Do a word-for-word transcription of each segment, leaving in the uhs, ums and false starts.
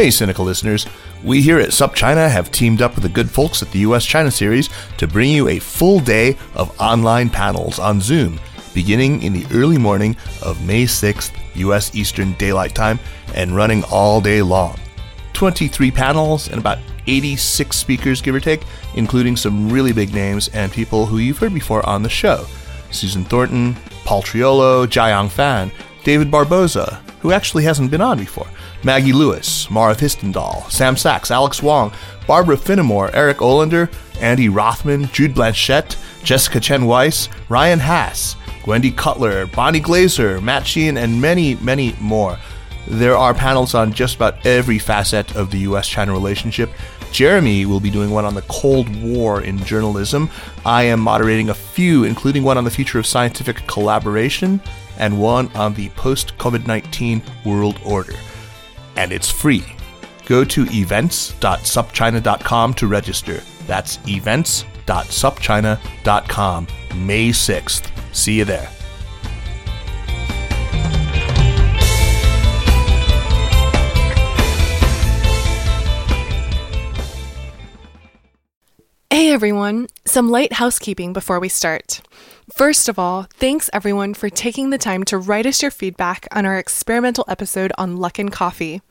Hey, Sinica listeners. We here at SupChina have teamed up with the good folks at the U S-China Series to bring you a full day of online panels on Zoom, beginning in the early morning of May sixth, U S Eastern Daylight Time, and running all day long. twenty-three panels and about eighty-six speakers, give or take, including some really big names and people who you've heard before on the show. Susan Thornton, Paul Triolo, Jiayang Fan, David Barboza, who actually hasn't been on before, Maggie Lewis, Marv Histendahl, Sam Sachs, Alex Wong, Barbara Finnemore, Eric Olander, Andy Rothman, Jude Blanchette, Jessica Chen Weiss, Ryan Haas, Gwendy Cutler, Bonnie Glazer, Matt Sheehan, and many, many more. There are panels on just about every facet of the U S-China relationship. Jeremy will be doing one on the Cold War in journalism. I am moderating a few, including one on the future of scientific collaboration and one on the post-COVID nineteen world order. And it's free. Go to events dot sup china dot com to register. That's events dot sup china dot com, May sixth. See you there. Hey everyone, some light housekeeping before we start. First of all, thanks everyone for taking the time to write us your feedback on our experimental episode on Luckin Coffee.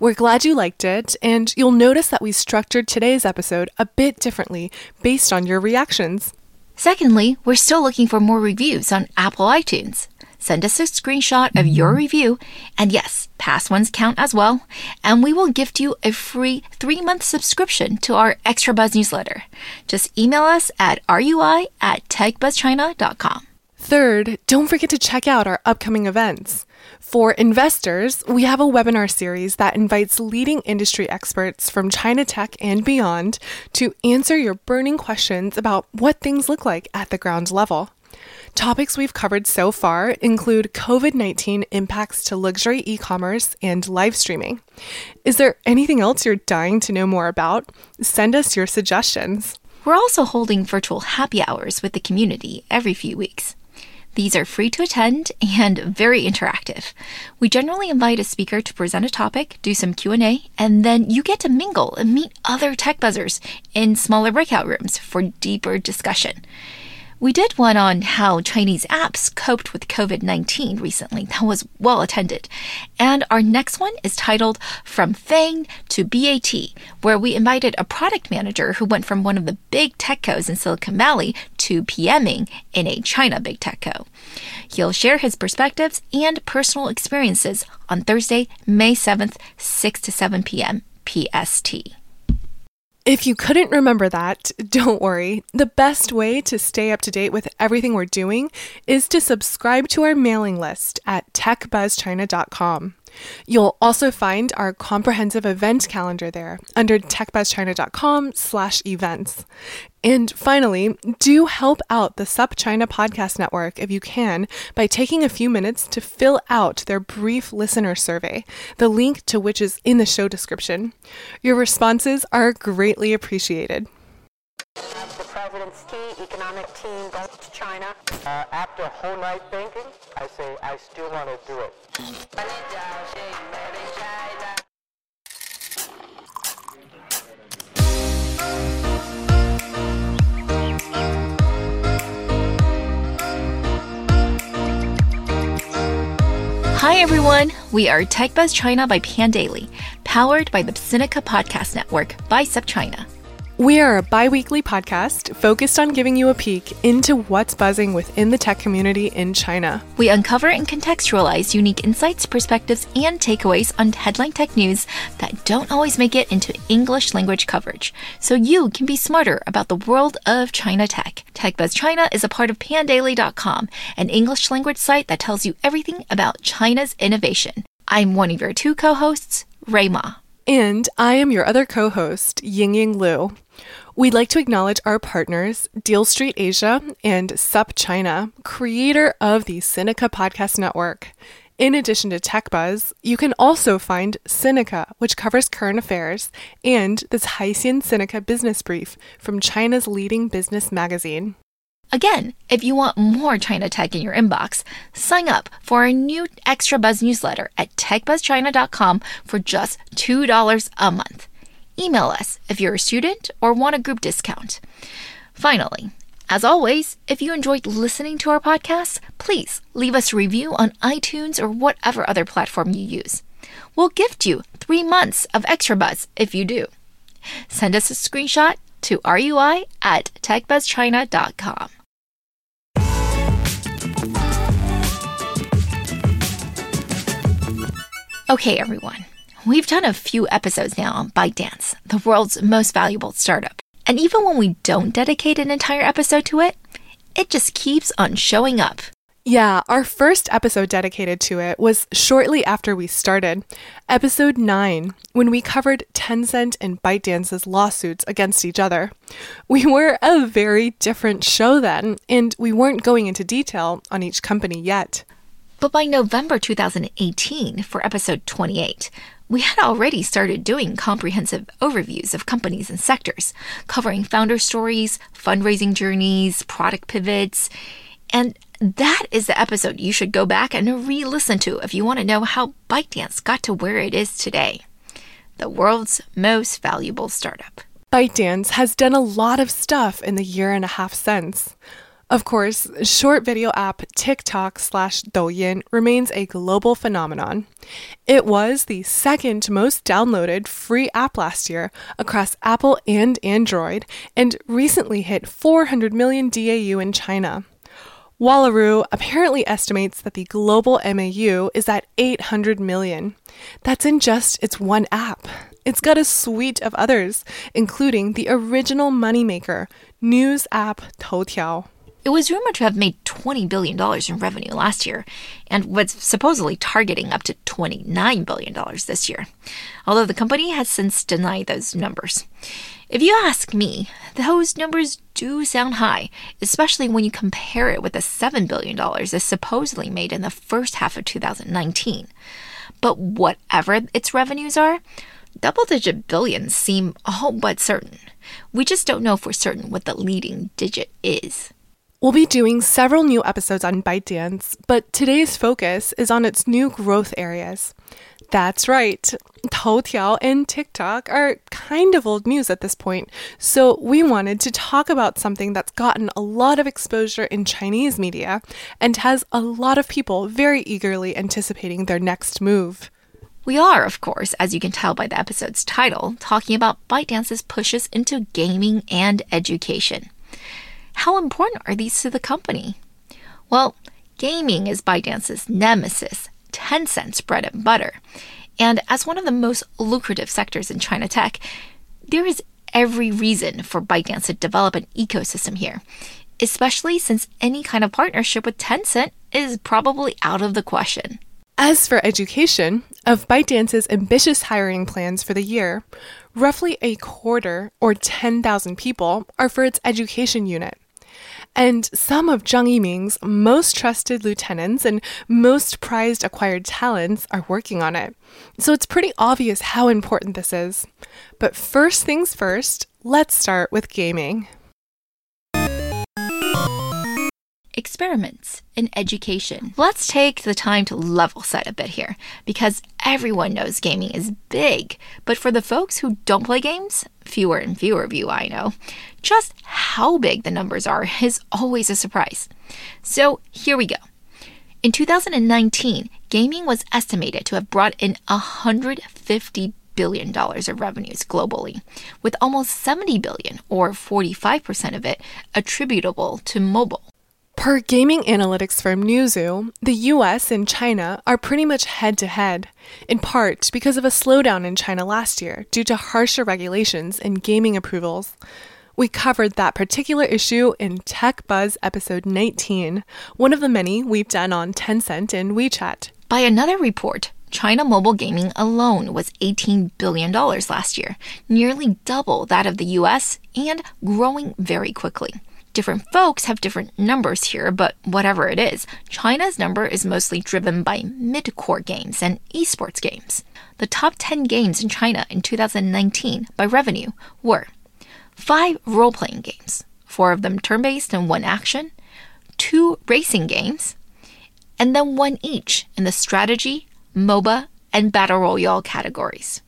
We're glad you liked it, and you'll notice that we structured today's episode a bit differently based on your reactions. Secondly, we're still looking for more reviews on Apple iTunes. Send us a screenshot of your review, and yes, past ones count as well, and we will gift you a free three-month subscription to our ExtraBuzz newsletter. Just email us at R U I at tech buzz china dot com. Third, don't forget to check out our upcoming events. For investors, we have a webinar series that invites leading industry experts from China tech and beyond to answer your burning questions about what things look like at the ground level. Topics we've covered so far include COVID nineteen impacts to luxury e-commerce and live streaming. Is there anything else you're dying to know more about? Send us your suggestions. We're also holding virtual happy hours with the community every few weeks. These are free to attend and very interactive. We generally invite a speaker to present a topic, do some Q and A, and then you get to mingle and meet other tech buzzers in smaller breakout rooms for deeper discussion. We did one on how Chinese apps coped with COVID nineteen recently. That was well attended. And our next one is titled From Fang to B A T, where we invited a product manager who went from one of the big techcos in Silicon Valley to PMing in a China big techco. He'll share his perspectives and personal experiences on Thursday, May seventh, six to seven p.m. P S T. If you couldn't remember that, don't worry. The best way to stay up to date with everything we're doing is to subscribe to our mailing list at tech buzz china dot com. You'll also find our comprehensive event calendar there under tech buzz china dot com slash events. And finally, do help out the SupChina Podcast Network if you can by taking a few minutes to fill out their brief listener survey, the link to which is in the show description. Your responses are greatly appreciated. As the President's Tea Economic Team goes to China, uh, after a whole night thinking, I say I still want to do it. Hi everyone, we are TechBuzz China by Pandaily, powered by the Sinica Podcast Network by SupChina. We are a bi-weekly podcast focused on giving you a peek into what's buzzing within the tech community in China. We uncover and contextualize unique insights, perspectives, and takeaways on headline tech news that don't always make it into English language coverage, so you can be smarter about the world of China tech. TechBuzz China is a part of pandaily dot com, an English language site that tells you everything about China's innovation. I'm one of your two co-hosts, Ray Ma. And I am your other co-host, Yingying Liu. We'd like to acknowledge our partners, Deal Street Asia and SupChina, creator of the Sinica Podcast Network. In addition to TechBuzz, you can also find Sinica, which covers current affairs, and the Caixin Sinica Business Brief from China's leading business magazine. Again, if you want more China tech in your inbox, sign up for our new Extra Buzz newsletter at tech buzz china dot com for just two dollars a month. Email us if you're a student or want a group discount. Finally, as always, if you enjoyed listening to our podcast, please leave us a review on iTunes or whatever other platform you use. We'll gift you three months of Extra Buzz if you do. Send us a screenshot to R U I at tech buzz china dot com. Okay, everyone. We've done a few episodes now on ByteDance, the world's most valuable startup. And even when we don't dedicate an entire episode to it, it just keeps on showing up. Yeah, our first episode dedicated to it was shortly after we started, episode nine, when we covered Tencent and ByteDance's lawsuits against each other. We were a very different show then, and we weren't going into detail on each company yet. But by November two thousand eighteen, for episode twenty-eight, we had already started doing comprehensive overviews of companies and sectors, covering founder stories, fundraising journeys, product pivots, and that is the episode you should go back and re-listen to if you want to know how ByteDance got to where it is today, the world's most valuable startup. ByteDance has done a lot of stuff in the year and a half since. Of course, short video app TikTok slash Douyin remains a global phenomenon. It was the second most downloaded free app last year across Apple and Android, and recently hit four hundred million D A U in China. Wallaroo apparently estimates that the global M A U is at eight hundred million. That's in just its one app. It's got a suite of others, including the original moneymaker, news app Toutiao. It was rumored to have made twenty billion dollars in revenue last year, and was supposedly targeting up to twenty-nine billion dollars this year, although the company has since denied those numbers. If you ask me, those numbers do sound high, especially when you compare it with the seven billion dollars it's supposedly made in the first half of two thousand nineteen. But whatever its revenues are, double-digit billions seem all but certain. We just don't know for certain what the leading digit is. We'll be doing several new episodes on ByteDance, but today's focus is on its new growth areas. That's right. Toutiao and TikTok are kind of old news at this point, so we wanted to talk about something that's gotten a lot of exposure in Chinese media and has a lot of people very eagerly anticipating their next move. We are, of course, as you can tell by the episode's title, talking about ByteDance's pushes into gaming and education. How important are these to the company? Well, gaming is ByteDance's nemesis, Tencent's bread and butter. And as one of the most lucrative sectors in China tech, there is every reason for ByteDance to develop an ecosystem here, especially since any kind of partnership with Tencent is probably out of the question. As for education, of ByteDance's ambitious hiring plans for the year, roughly a quarter, or ten thousand people, are for its education unit. And some of Zhang Yiming's most trusted lieutenants and most prized acquired talents are working on it. So it's pretty obvious how important this is. But first things first, let's start with gaming. Experiments in education. Let's take the time to level set a bit here, because everyone knows gaming is big, but for the folks who don't play games, fewer and fewer of you I know, just how big the numbers are is always a surprise. So here we go. In two thousand nineteen, gaming was estimated to have brought in one hundred fifty billion dollars of revenues globally, with almost seventy billion dollars, or forty-five percent of it, attributable to mobile. Per gaming analytics firm Newzoo, the U S and China are pretty much head-to-head, in part because of a slowdown in China last year due to harsher regulations in gaming approvals. We covered that particular issue in Tech Buzz episode nineteen, one of the many we've done on Tencent and WeChat. By another report, China mobile gaming alone was eighteen billion dollars last year, nearly double that of the U S and growing very quickly. Different folks have different numbers here, but whatever it is, China's number is mostly driven by mid-core games and esports games. The top ten games in China in two thousand nineteen by revenue were five role-playing games, four of them turn-based and one action, two racing games, and then one each in the strategy, MOBA, and Battle Royale categories.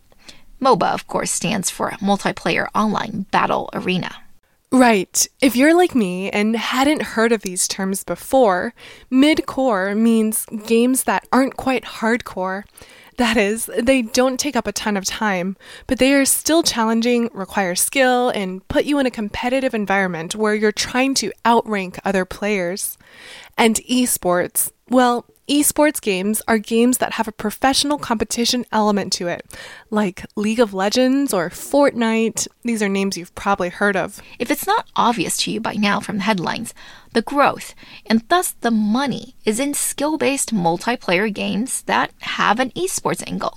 MOBA, of course, stands for Multiplayer Online Battle Arena. Right. If you're like me and hadn't heard of these terms before, mid-core means games that aren't quite hardcore. That is, they don't take up a ton of time, but they are still challenging, require skill, and put you in a competitive environment where you're trying to outrank other players. And esports, well, esports games are games that have a professional competition element to it, like League of Legends or Fortnite. These are names you've probably heard of. If it's not obvious to you by now from the headlines, the growth and thus the money is in skill-based multiplayer games that have an esports angle.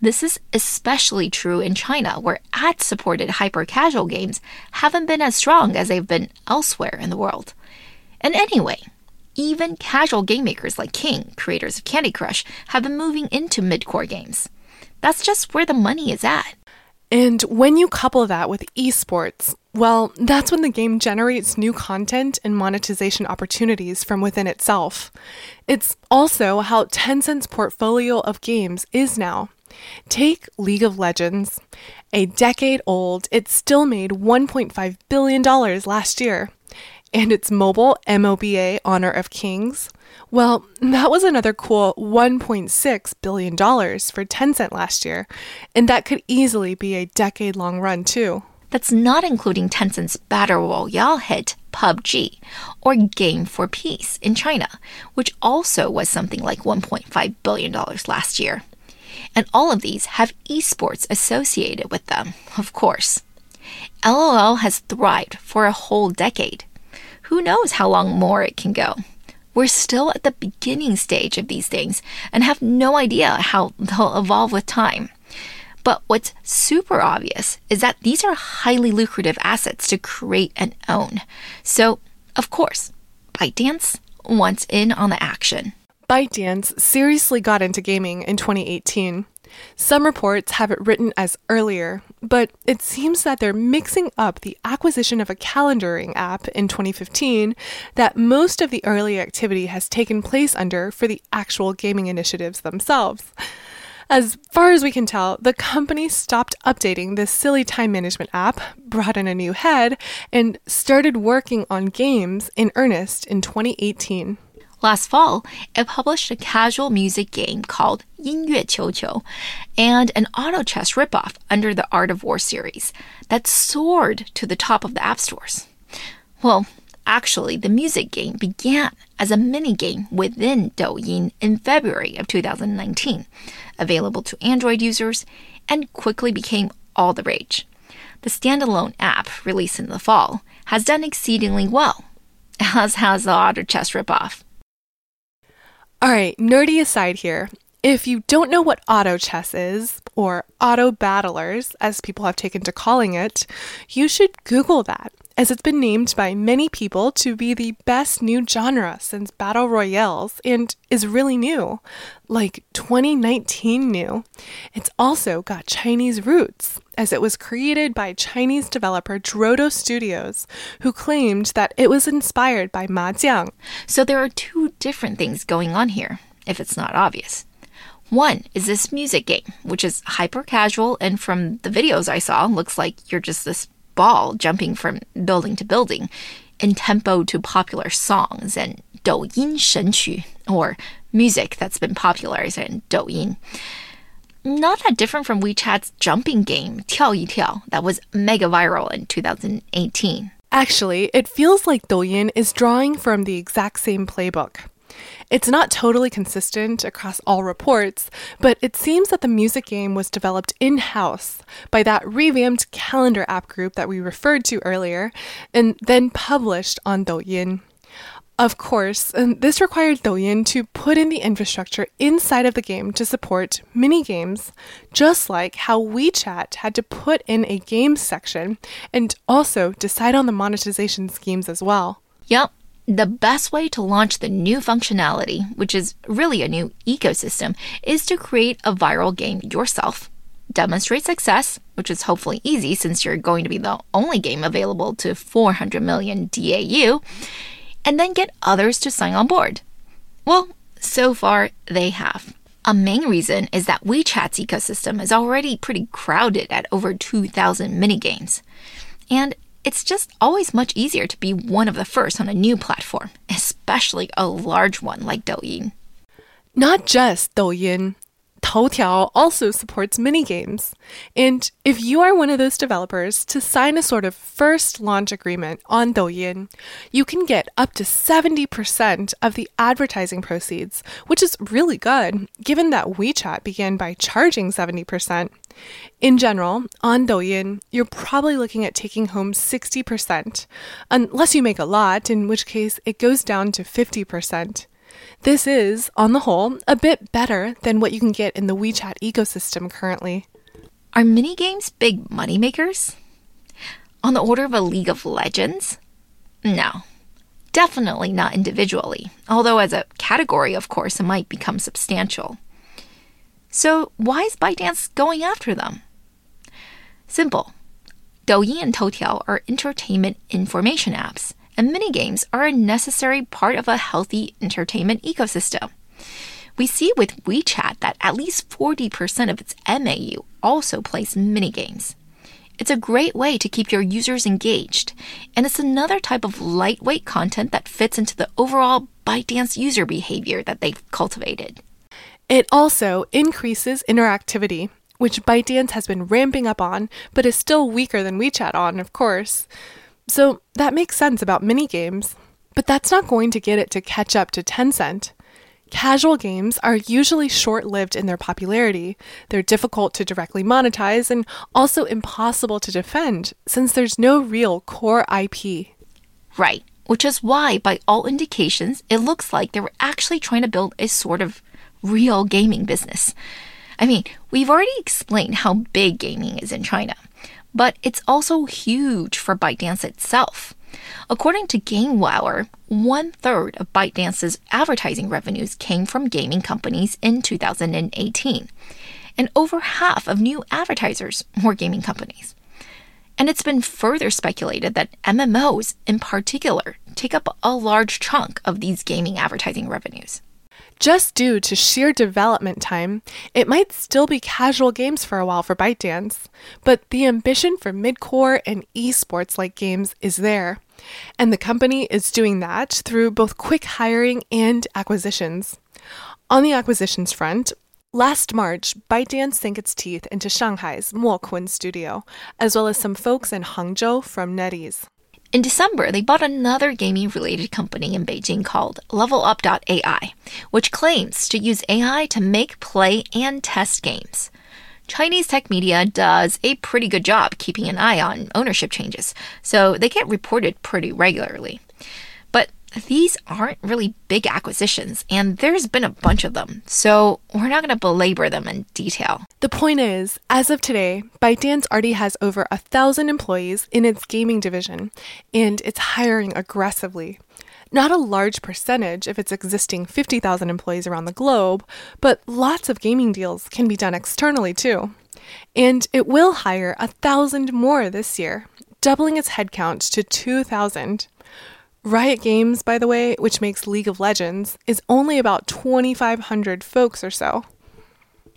This is especially true in China, where ad-supported hyper-casual games haven't been as strong as they've been elsewhere in the world. And anyway, even casual game makers like King, creators of Candy Crush, have been moving into mid-core games. That's just where the money is at. And when you couple that with esports, well, that's when the game generates new content and monetization opportunities from within itself. It's also how Tencent's portfolio of games is now. Take League of Legends. A decade old, it still made one point five billion dollars last year. And its mobile MOBA, Honor of Kings, well, that was another cool one point six billion dollars for Tencent last year, and that could easily be a decade-long run, too. That's not including Tencent's Battle Royale hit, P U B G, or Game for Peace in China, which also was something like one point five billion dollars last year. And all of these have esports associated with them, of course. LOL has thrived for a whole decade. Who knows how long more it can go? We're still at the beginning stage of these things and have no idea how they'll evolve with time. But what's super obvious is that these are highly lucrative assets to create and own. So, of course, ByteDance wants in on the action. ByteDance seriously got into gaming in twenty eighteen. Some reports have it written as earlier, but it seems that they're mixing up the acquisition of a calendaring app in twenty fifteen that most of the early activity has taken place under for the actual gaming initiatives themselves. As far as we can tell, the company stopped updating this silly time management app, brought in a new head, and started working on games in earnest in twenty eighteen. Last fall, it published a casual music game called 音乐球球 and an auto chess ripoff under the Art of War series that soared to the top of the app stores. Well, actually, the music game began as a minigame within Douyin in February of two thousand nineteen, available to Android users, and quickly became all the rage. The standalone app, released in the fall, has done exceedingly well, as has the auto chess ripoff. Alright, nerdy aside here, if you don't know what auto chess is, or auto battlers, as people have taken to calling it, you should Google that, as it's been named by many people to be the best new genre since Battle Royales, and is really new, like twenty nineteen new. It's also got Chinese roots, as it was created by Chinese developer Drodo Studios, who claimed that it was inspired by mahjong. So there are two different things going on here, if it's not obvious. One is this music game, which is hyper-casual, and from the videos I saw, looks like you're just this ball jumping from building to building, in tempo to popular songs and Douyin shenqu, or music that's been popularized in Douyin. Not that different from WeChat's jumping game, 跳一跳, that was mega viral in two thousand eighteen. Actually, it feels like Douyin is drawing from the exact same playbook. It's not totally consistent across all reports, but it seems that the music game was developed in-house by that revamped calendar app group that we referred to earlier, and then published on Douyin. Of course, this required Douyin to put in the infrastructure inside of the game to support mini-games, just like how WeChat had to put in a games section and also decide on the monetization schemes as well. Yep. The best way to launch the new functionality, which is really a new ecosystem, is to create a viral game yourself, demonstrate success, which is hopefully easy since you're going to be the only game available to four hundred million D A U, and then get others to sign on board. Well, so far they have. A main reason is that WeChat's ecosystem is already pretty crowded at over two thousand minigames. And it's just always much easier to be one of the first on a new platform, especially a large one like Douyin. Not just Douyin. Toutiao also supports minigames. And if you are one of those developers to sign a sort of first launch agreement on Douyin, you can get up to seventy percent of the advertising proceeds, which is really good, given that WeChat began by charging seventy percent. In general, on Douyin, you're probably looking at taking home sixty percent, unless you make a lot, in which case it goes down to fifty percent. This is, on the whole, a bit better than what you can get in the WeChat ecosystem currently. Are minigames big moneymakers? On the order of a League of Legends? No. Definitely not individually, although as a category, of course, it might become substantial. So why is ByteDance going after them? Simple. Douyin and Toutiao are entertainment information apps, and minigames are a necessary part of a healthy entertainment ecosystem. We see with WeChat that at least forty percent of its M A U also plays minigames. It's a great way to keep your users engaged, and it's another type of lightweight content that fits into the overall ByteDance user behavior that they've cultivated. It also increases interactivity, which ByteDance has been ramping up on, but is still weaker than WeChat on, of course. So that makes sense about minigames, but that's not going to get it to catch up to Tencent. Casual games are usually short-lived in their popularity. They're difficult to directly monetize and also impossible to defend since there's no real core I P. Right, which is why, by all indications, it looks like they were actually trying to build a sort of real gaming business. I mean, we've already explained how big gaming is in China. But it's also huge for ByteDance itself. According to GameWire, one-third of ByteDance's advertising revenues came from gaming companies in two thousand eighteen, and over half of new advertisers were gaming companies. And it's been further speculated that M M Os, in particular, take up a large chunk of these gaming advertising revenues. Just due to sheer development time, it might still be casual games for a while for ByteDance, but the ambition for mid-core and esports-like games is there, and the company is doing that through both quick hiring and acquisitions. On the acquisitions front, last March, ByteDance sank its teeth into Shanghai's Moquin studio, as well as some folks in Hangzhou from NetEase. In December, they bought another gaming-related company in Beijing called Level Up dot A I, which claims to use A I to make, play, and test games. Chinese tech media does a pretty good job keeping an eye on ownership changes, so they get reported pretty regularly. But these aren't really big acquisitions, and there's been a bunch of them, so we're not going to belabor them in detail. The point is, as of today, ByteDance already has over a thousand employees in its gaming division, and it's hiring aggressively. Not a large percentage of its existing fifty thousand employees around the globe, but lots of gaming deals can be done externally too. And it will hire a thousand more this year, doubling its headcount to two thousand. Riot Games, by the way, which makes League of Legends, is only about twenty-five hundred folks or so.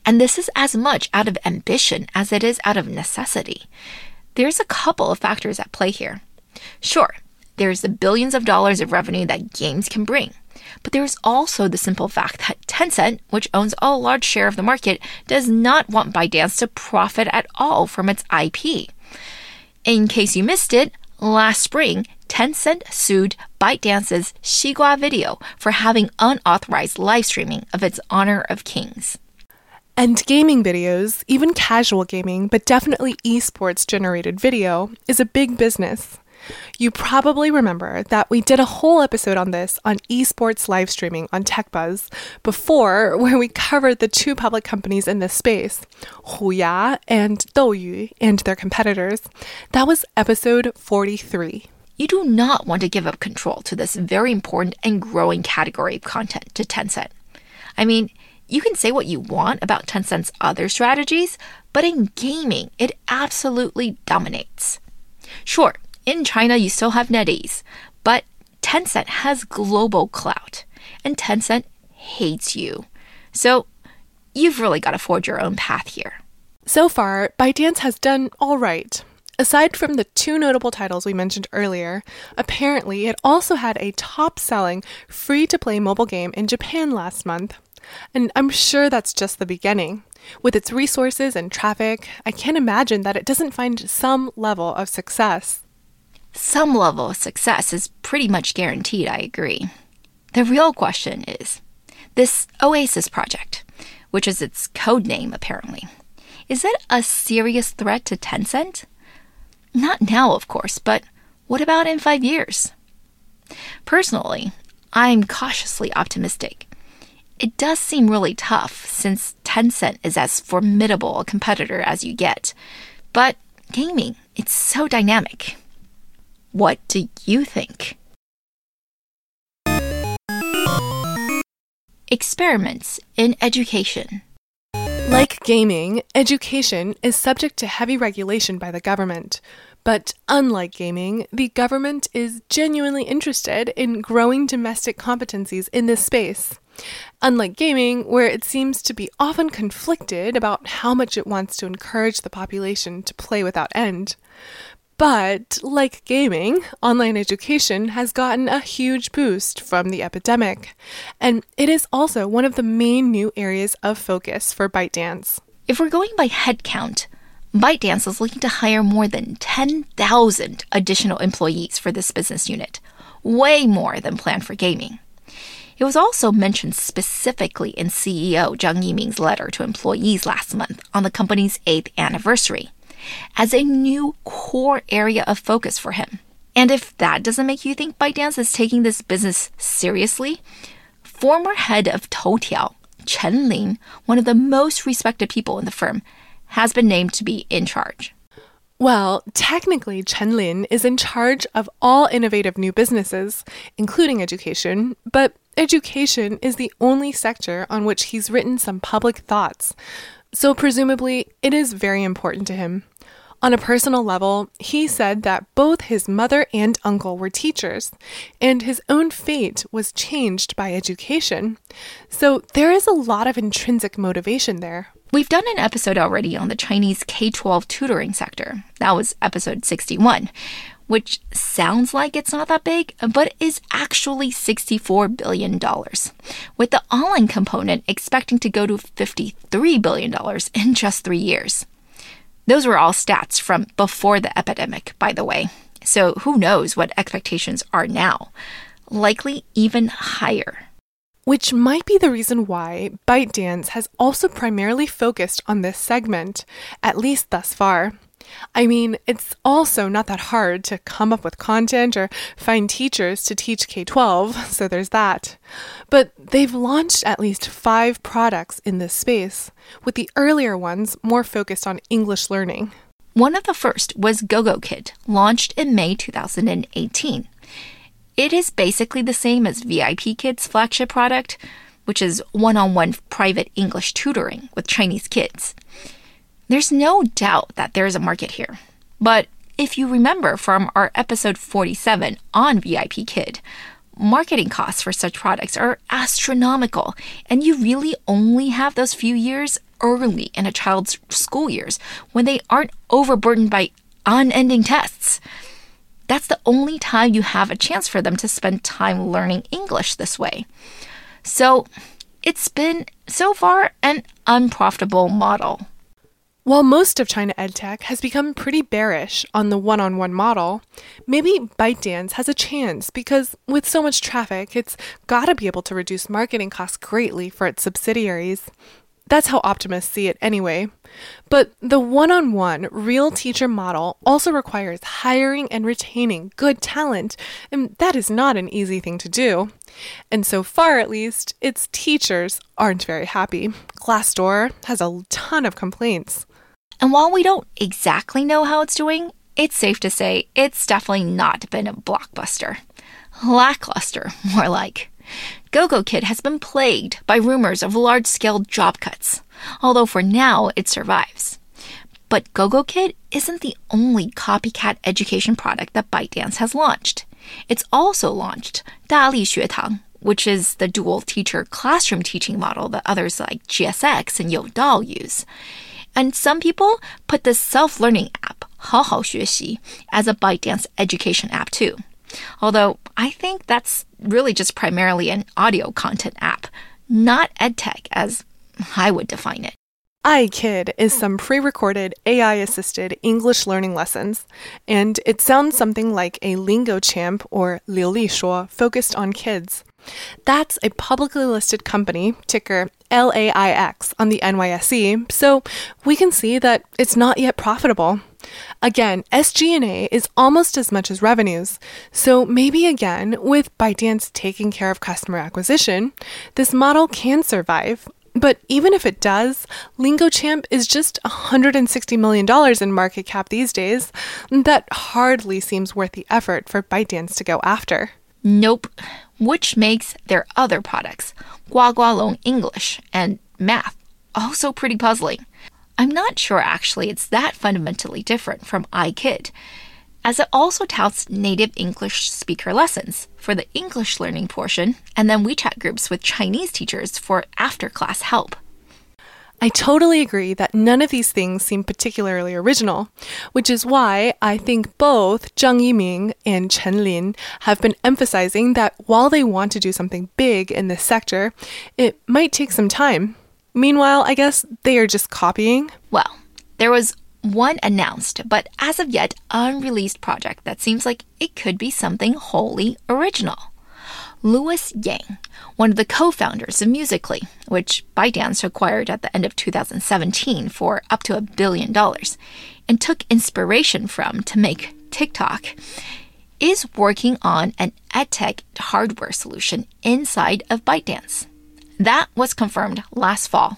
And this is as much out of ambition as it is out of necessity. There's a couple of factors at play here. Sure, there's the billions of dollars of revenue that games can bring, but there's also the simple fact that Tencent, which owns a large share of the market, does not want ByteDance to profit at all from its I P. In case you missed it, last spring, Tencent sued ByteDance's Xigua Video for having unauthorized live streaming of its Honor of Kings. And gaming videos, even casual gaming, but definitely esports-generated video, is a big business. You probably remember that we did a whole episode on this on esports live streaming on TechBuzz before, where we covered the two public companies in this space, Huya and Douyu, and their competitors. That was episode forty-three. You do not want to give up control to this very important and growing category of content to Tencent. I mean, You can say what you want about Tencent's other strategies, but in gaming, it absolutely dominates. Sure, in China you still have NetEase, but Tencent has global clout, and Tencent hates you. So you've really got to forge your own path here. So far, ByteDance has done all right. Aside from the two notable titles we mentioned earlier, apparently it also had a top-selling free-to-play mobile game in Japan last month. And I'm sure that's just the beginning. With its resources and traffic, I can't imagine that it doesn't find some level of success. Some level of success is pretty much guaranteed, I agree. The real question is, this Oasis project, which is its code name apparently, is it a serious threat to Tencent? Not now, of course, but what about in five years? Personally, I'm cautiously optimistic. It does seem really tough since Tencent is as formidable a competitor as you get. But gaming, it's so dynamic. What do you think? Experiments in education. Like gaming, education is subject to heavy regulation by the government. But unlike gaming, the government is genuinely interested in growing domestic competencies in this space. Unlike gaming, where it seems to be often conflicted about how much it wants to encourage the population to play without end. But, like gaming, online education has gotten a huge boost from the epidemic, and it is also one of the main new areas of focus for ByteDance. If we're going by headcount, ByteDance is looking to hire more than ten thousand additional employees for this business unit, way more than planned for gaming. It was also mentioned specifically in C E O Zhang Yiming's letter to employees last month on the company's eighth anniversary, as a new core area of focus for him. And if that doesn't make you think ByteDance is taking this business seriously, former head of Toutiao, Chen Lin, one of the most respected people in the firm, has been named to be in charge. Well, technically, Chen Lin is in charge of all innovative new businesses, including education, but education is the only sector on which he's written some public thoughts. So presumably, it is very important to him. On a personal level, he said that both his mother and uncle were teachers, and his own fate was changed by education. So there is a lot of intrinsic motivation there. We've done an episode already on the Chinese K through twelve tutoring sector. That was episode sixty-one, which sounds like it's not that big, but is actually sixty-four billion dollars, with the online component expecting to go to fifty-three billion dollars in just three years. Those were all stats from before the epidemic, by the way. So who knows what expectations are now? Likely even higher. Which might be the reason why ByteDance has also primarily focused on this segment, at least thus far. I mean, it's also not that hard to come up with content or find teachers to teach K through twelve, so there's that. But they've launched at least five products in this space, with the earlier ones more focused on English learning. One of the first was GoGoKid, launched in May twenty eighteen. It is basically the same as V I P Kids' flagship product, which is one-on-one private English tutoring with Chinese kids. There's no doubt that there is a market here. But if you remember from our episode forty-seven on V I P Kid, marketing costs for such products are astronomical, and you really only have those few years early in a child's school years when they aren't overburdened by unending tests. That's the only time you have a chance for them to spend time learning English this way. So it's been, so far, an unprofitable model. While most of China EdTech has become pretty bearish on the one-on-one model, maybe ByteDance has a chance because with so much traffic, it's gotta be able to reduce marketing costs greatly for its subsidiaries. That's how optimists see it anyway. But the one-on-one real teacher model also requires hiring and retaining good talent, and that is not an easy thing to do. And so far, at least, its teachers aren't very happy. Glassdoor has a ton of complaints. And while we don't exactly know how it's doing, it's safe to say it's definitely not been a blockbuster. Lackluster, more like. GoGoKid has been plagued by rumors of large-scale job cuts, although for now it survives. But GoGoKid isn't the only copycat education product that ByteDance has launched. It's also launched Dali Xuetang, which is the dual-teacher classroom teaching model that others like G S X and Youdao use. And some people put this self-learning app, Haohao Xuexi, as a ByteDance education app too. Although I think that's really just primarily an audio content app, not edtech as I would define it. iKid is some pre-recorded, A I-assisted English learning lessons, and it sounds something like a LingoChamp or Liuli Shuo focused on kids. That's a publicly listed company, ticker L A I X, on the N Y S E, so we can see that it's not yet profitable. Again, S G and A is almost as much as revenues, so maybe again, with ByteDance taking care of customer acquisition, this model can survive. But even if it does, LingoChamp is just one hundred sixty million dollars in market cap these days. That hardly seems worth the effort for ByteDance to go after. Nope. Which makes their other products, Guagualong English and Math, also pretty puzzling. I'm not sure actually it's that fundamentally different from iKid, as it also touts native English speaker lessons for the English learning portion and then WeChat groups with Chinese teachers for after-class help. I totally agree that none of these things seem particularly original, which is why I think both Zhang Yiming and Chen Lin have been emphasizing that while they want to do something big in this sector, it might take some time. Meanwhile, I guess they are just copying. Well, there was one announced, but as of yet unreleased project that seems like it could be something wholly original. Louis Yang, one of the co-founders of Musical.ly, which ByteDance acquired at the end of two thousand seventeen for up to a billion dollars and took inspiration from to make TikTok, is working on an edtech hardware solution inside of ByteDance. That was confirmed last fall.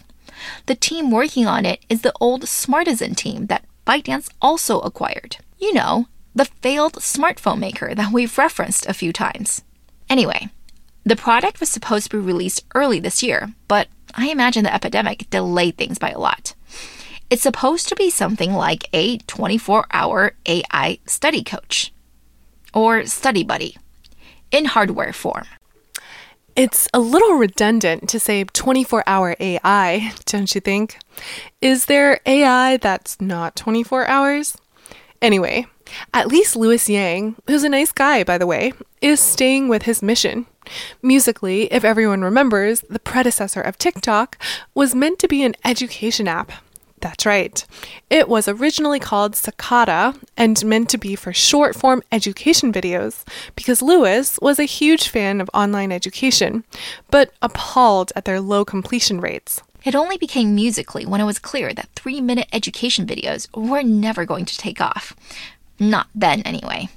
The team working on it is the old Smartisan team that ByteDance also acquired. You know, the failed smartphone maker that we've referenced a few times. Anyway, the product was supposed to be released early this year, but I imagine the epidemic delayed things by a lot. It's supposed to be something like a twenty-four hour A I study coach, or study buddy, in hardware form. It's a little redundant to say twenty-four hour A I, don't you think? Is there A I that's not twenty-four hours? Anyway, at least Louis Yang, who's a nice guy, by the way, is staying with his mission. Musical.ly, if everyone remembers, the predecessor of TikTok, was meant to be an education app. That's right. It was originally called Cicada and meant to be for short-form education videos because Louis was a huge fan of online education, but appalled at their low completion rates. It only became Musical.ly when it was clear that three-minute education videos were never going to take off. Not then, anyway.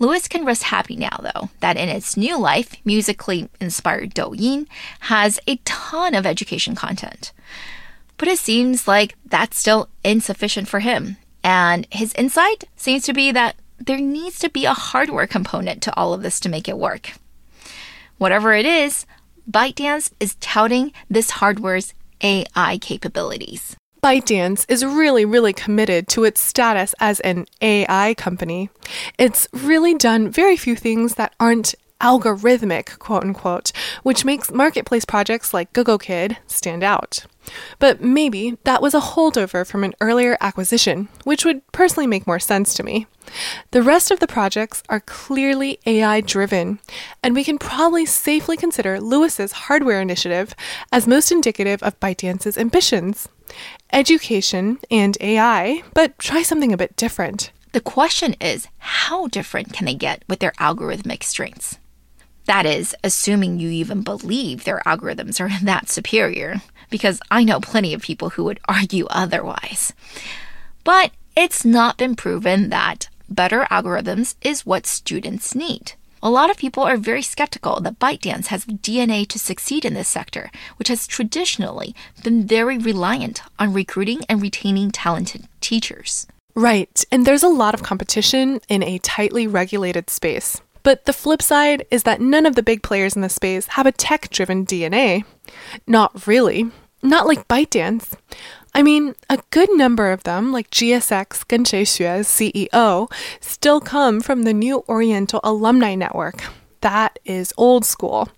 Louis can rest happy now, though, that in its new life, Musical.ly inspired Douyin has a ton of education content. But it seems like that's still insufficient for him. And his insight seems to be that there needs to be a hardware component to all of this to make it work. Whatever it is, ByteDance is touting this hardware's A I capabilities. ByteDance is really, really committed to its status as an A I company. It's really done very few things that aren't algorithmic, quote-unquote, which makes marketplace projects like GoGoKid stand out. But maybe that was a holdover from an earlier acquisition, which would personally make more sense to me. The rest of the projects are clearly A I-driven, and we can probably safely consider Louis's hardware initiative as most indicative of ByteDance's ambitions. Education and A I, but try something a bit different. The question is, how different can they get with their algorithmic strengths? That is, assuming you even believe their algorithms are that superior, because I know plenty of people who would argue otherwise. But it's not been proven that better algorithms is what students need. A lot of people are very skeptical that ByteDance has the D N A to succeed in this sector, which has traditionally been very reliant on recruiting and retaining talented teachers. Right, and there's a lot of competition in a tightly regulated space. But the flip side is that none of the big players in the space have a tech-driven D N A. Not really. Not like ByteDance. I mean, a good number of them, like G S X Chen Xue's C E O, still come from the New Oriental Alumni Network. That is old school.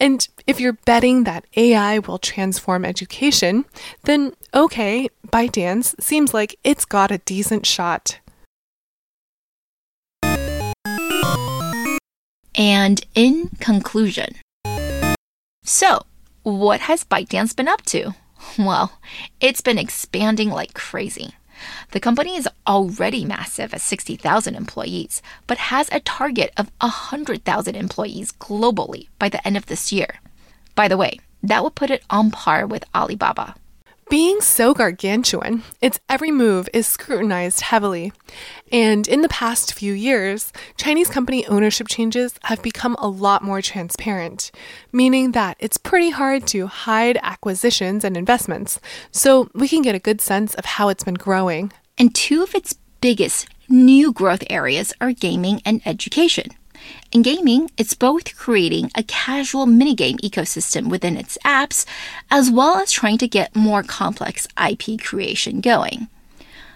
And if you're betting that A I will transform education, then okay, ByteDance seems like it's got a decent shot. And in conclusion, so what has ByteDance been up to? Well, it's been expanding like crazy. The company is already massive at sixty thousand employees, but has a target of one hundred thousand employees globally by the end of this year. By the way, that would put it on par with Alibaba. Being so gargantuan, its every move is scrutinized heavily. And in the past few years, Chinese company ownership changes have become a lot more transparent, meaning that it's pretty hard to hide acquisitions and investments, so we can get a good sense of how it's been growing. And two of its biggest new growth areas are gaming and education. In gaming, it's both creating a casual minigame ecosystem within its apps, as well as trying to get more complex I P creation going.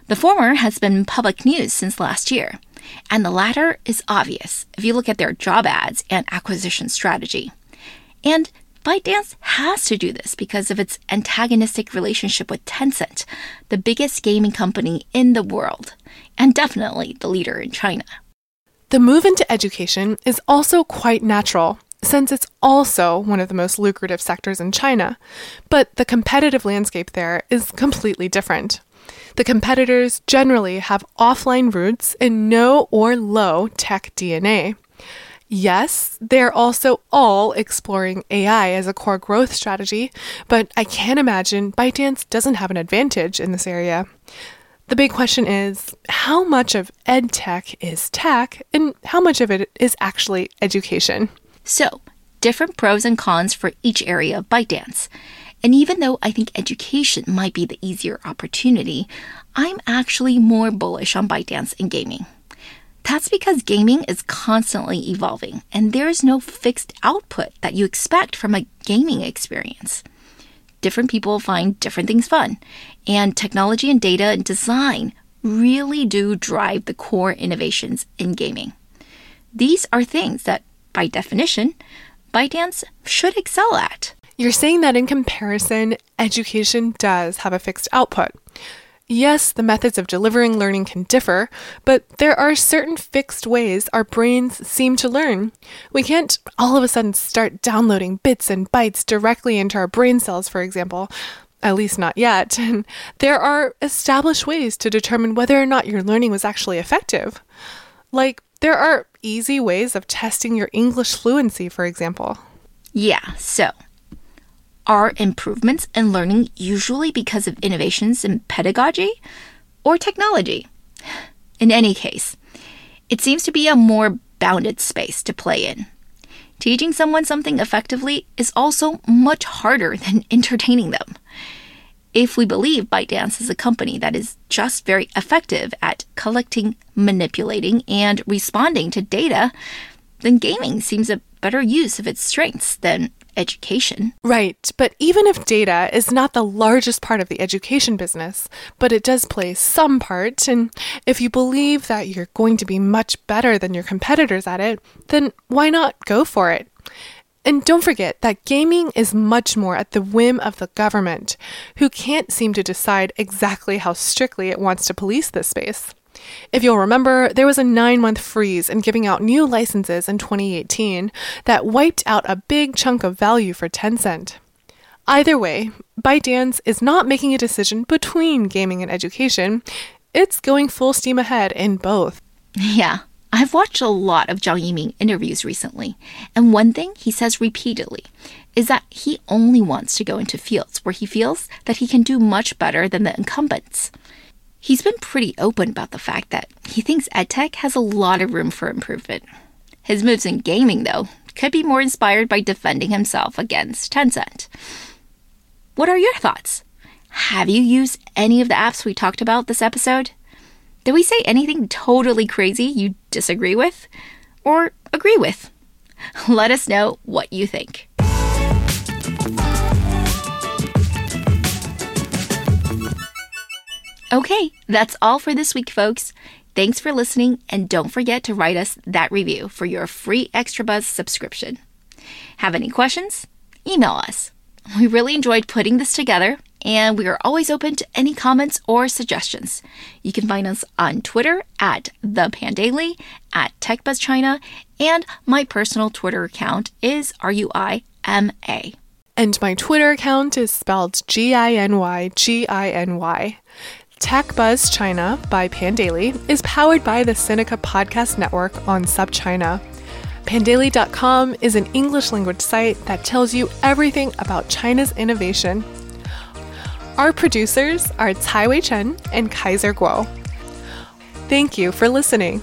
The former has been public news since last year, and the latter is obvious if you look at their job ads and acquisition strategy. And ByteDance has to do this because of its antagonistic relationship with Tencent, the biggest gaming company in the world, and definitely the leader in China. The move into education is also quite natural, since it's also one of the most lucrative sectors in China, but the competitive landscape there is completely different. The competitors generally have offline roots and no or low tech D N A. Yes, they're also all exploring A I as a core growth strategy, but I can't imagine ByteDance doesn't have an advantage in this area. The big question is, how much of edtech is tech, and how much of it is actually education? So, different pros and cons for each area of ByteDance. And even though I think education might be the easier opportunity, I'm actually more bullish on ByteDance and gaming. That's because gaming is constantly evolving, and there is no fixed output that you expect from a gaming experience. Different people find different things fun, and technology and data and design really do drive the core innovations in gaming. These are things that, by definition, ByteDance should excel at. You're saying that in comparison, education does have a fixed output. Yes, the methods of delivering learning can differ, but there are certain fixed ways our brains seem to learn. We can't all of a sudden start downloading bits and bytes directly into our brain cells, for example. At least not yet. There are established ways to determine whether or not your learning was actually effective. Like, there are easy ways of testing your English fluency, for example. Yeah, so... Are improvements in learning usually because of innovations in pedagogy or technology? In any case, it seems to be a more bounded space to play in. Teaching someone something effectively is also much harder than entertaining them. If we believe ByteDance is a company that is just very effective at collecting, manipulating, and responding to data, then gaming seems a better use of its strengths than education. Right, but even if data is not the largest part of the education business, but it does play some part, and if you believe that you're going to be much better than your competitors at it, then why not go for it? And don't forget that gaming is much more at the whim of the government, who can't seem to decide exactly how strictly it wants to police this space. If you'll remember, there was a nine-month freeze in giving out new licenses in twenty eighteen that wiped out a big chunk of value for Tencent. Either way, ByteDance is not making a decision between gaming and education. It's going full steam ahead in both. Yeah, I've watched a lot of Zhang Yiming interviews recently, and one thing he says repeatedly is that he only wants to go into fields where he feels that he can do much better than the incumbents. He's been pretty open about the fact that he thinks edtech has a lot of room for improvement. His moves in gaming, though, could be more inspired by defending himself against Tencent. What are your thoughts? Have you used any of the apps we talked about this episode? Did we say anything totally crazy you disagree with? or agree with. Let us know what you think. Okay, that's all for this week, folks. Thanks for listening, and don't forget to write us that review for your free ExtraBuzz subscription. Have any questions? Email us. We really enjoyed putting this together, and we are always open to any comments or suggestions. You can find us on Twitter at the Pandaily, at TechBuzzChina, and my personal Twitter account is R U I M A. And my Twitter account is spelled G I N Y G I N Y. Tech Buzz China by Pandaily is powered by the Sinica Podcast Network on SupChina. Pandaily dot com is an English language site that tells you everything about China's innovation. Our producers are Cai Wei Chen and Kaiser Guo. Thank you for listening.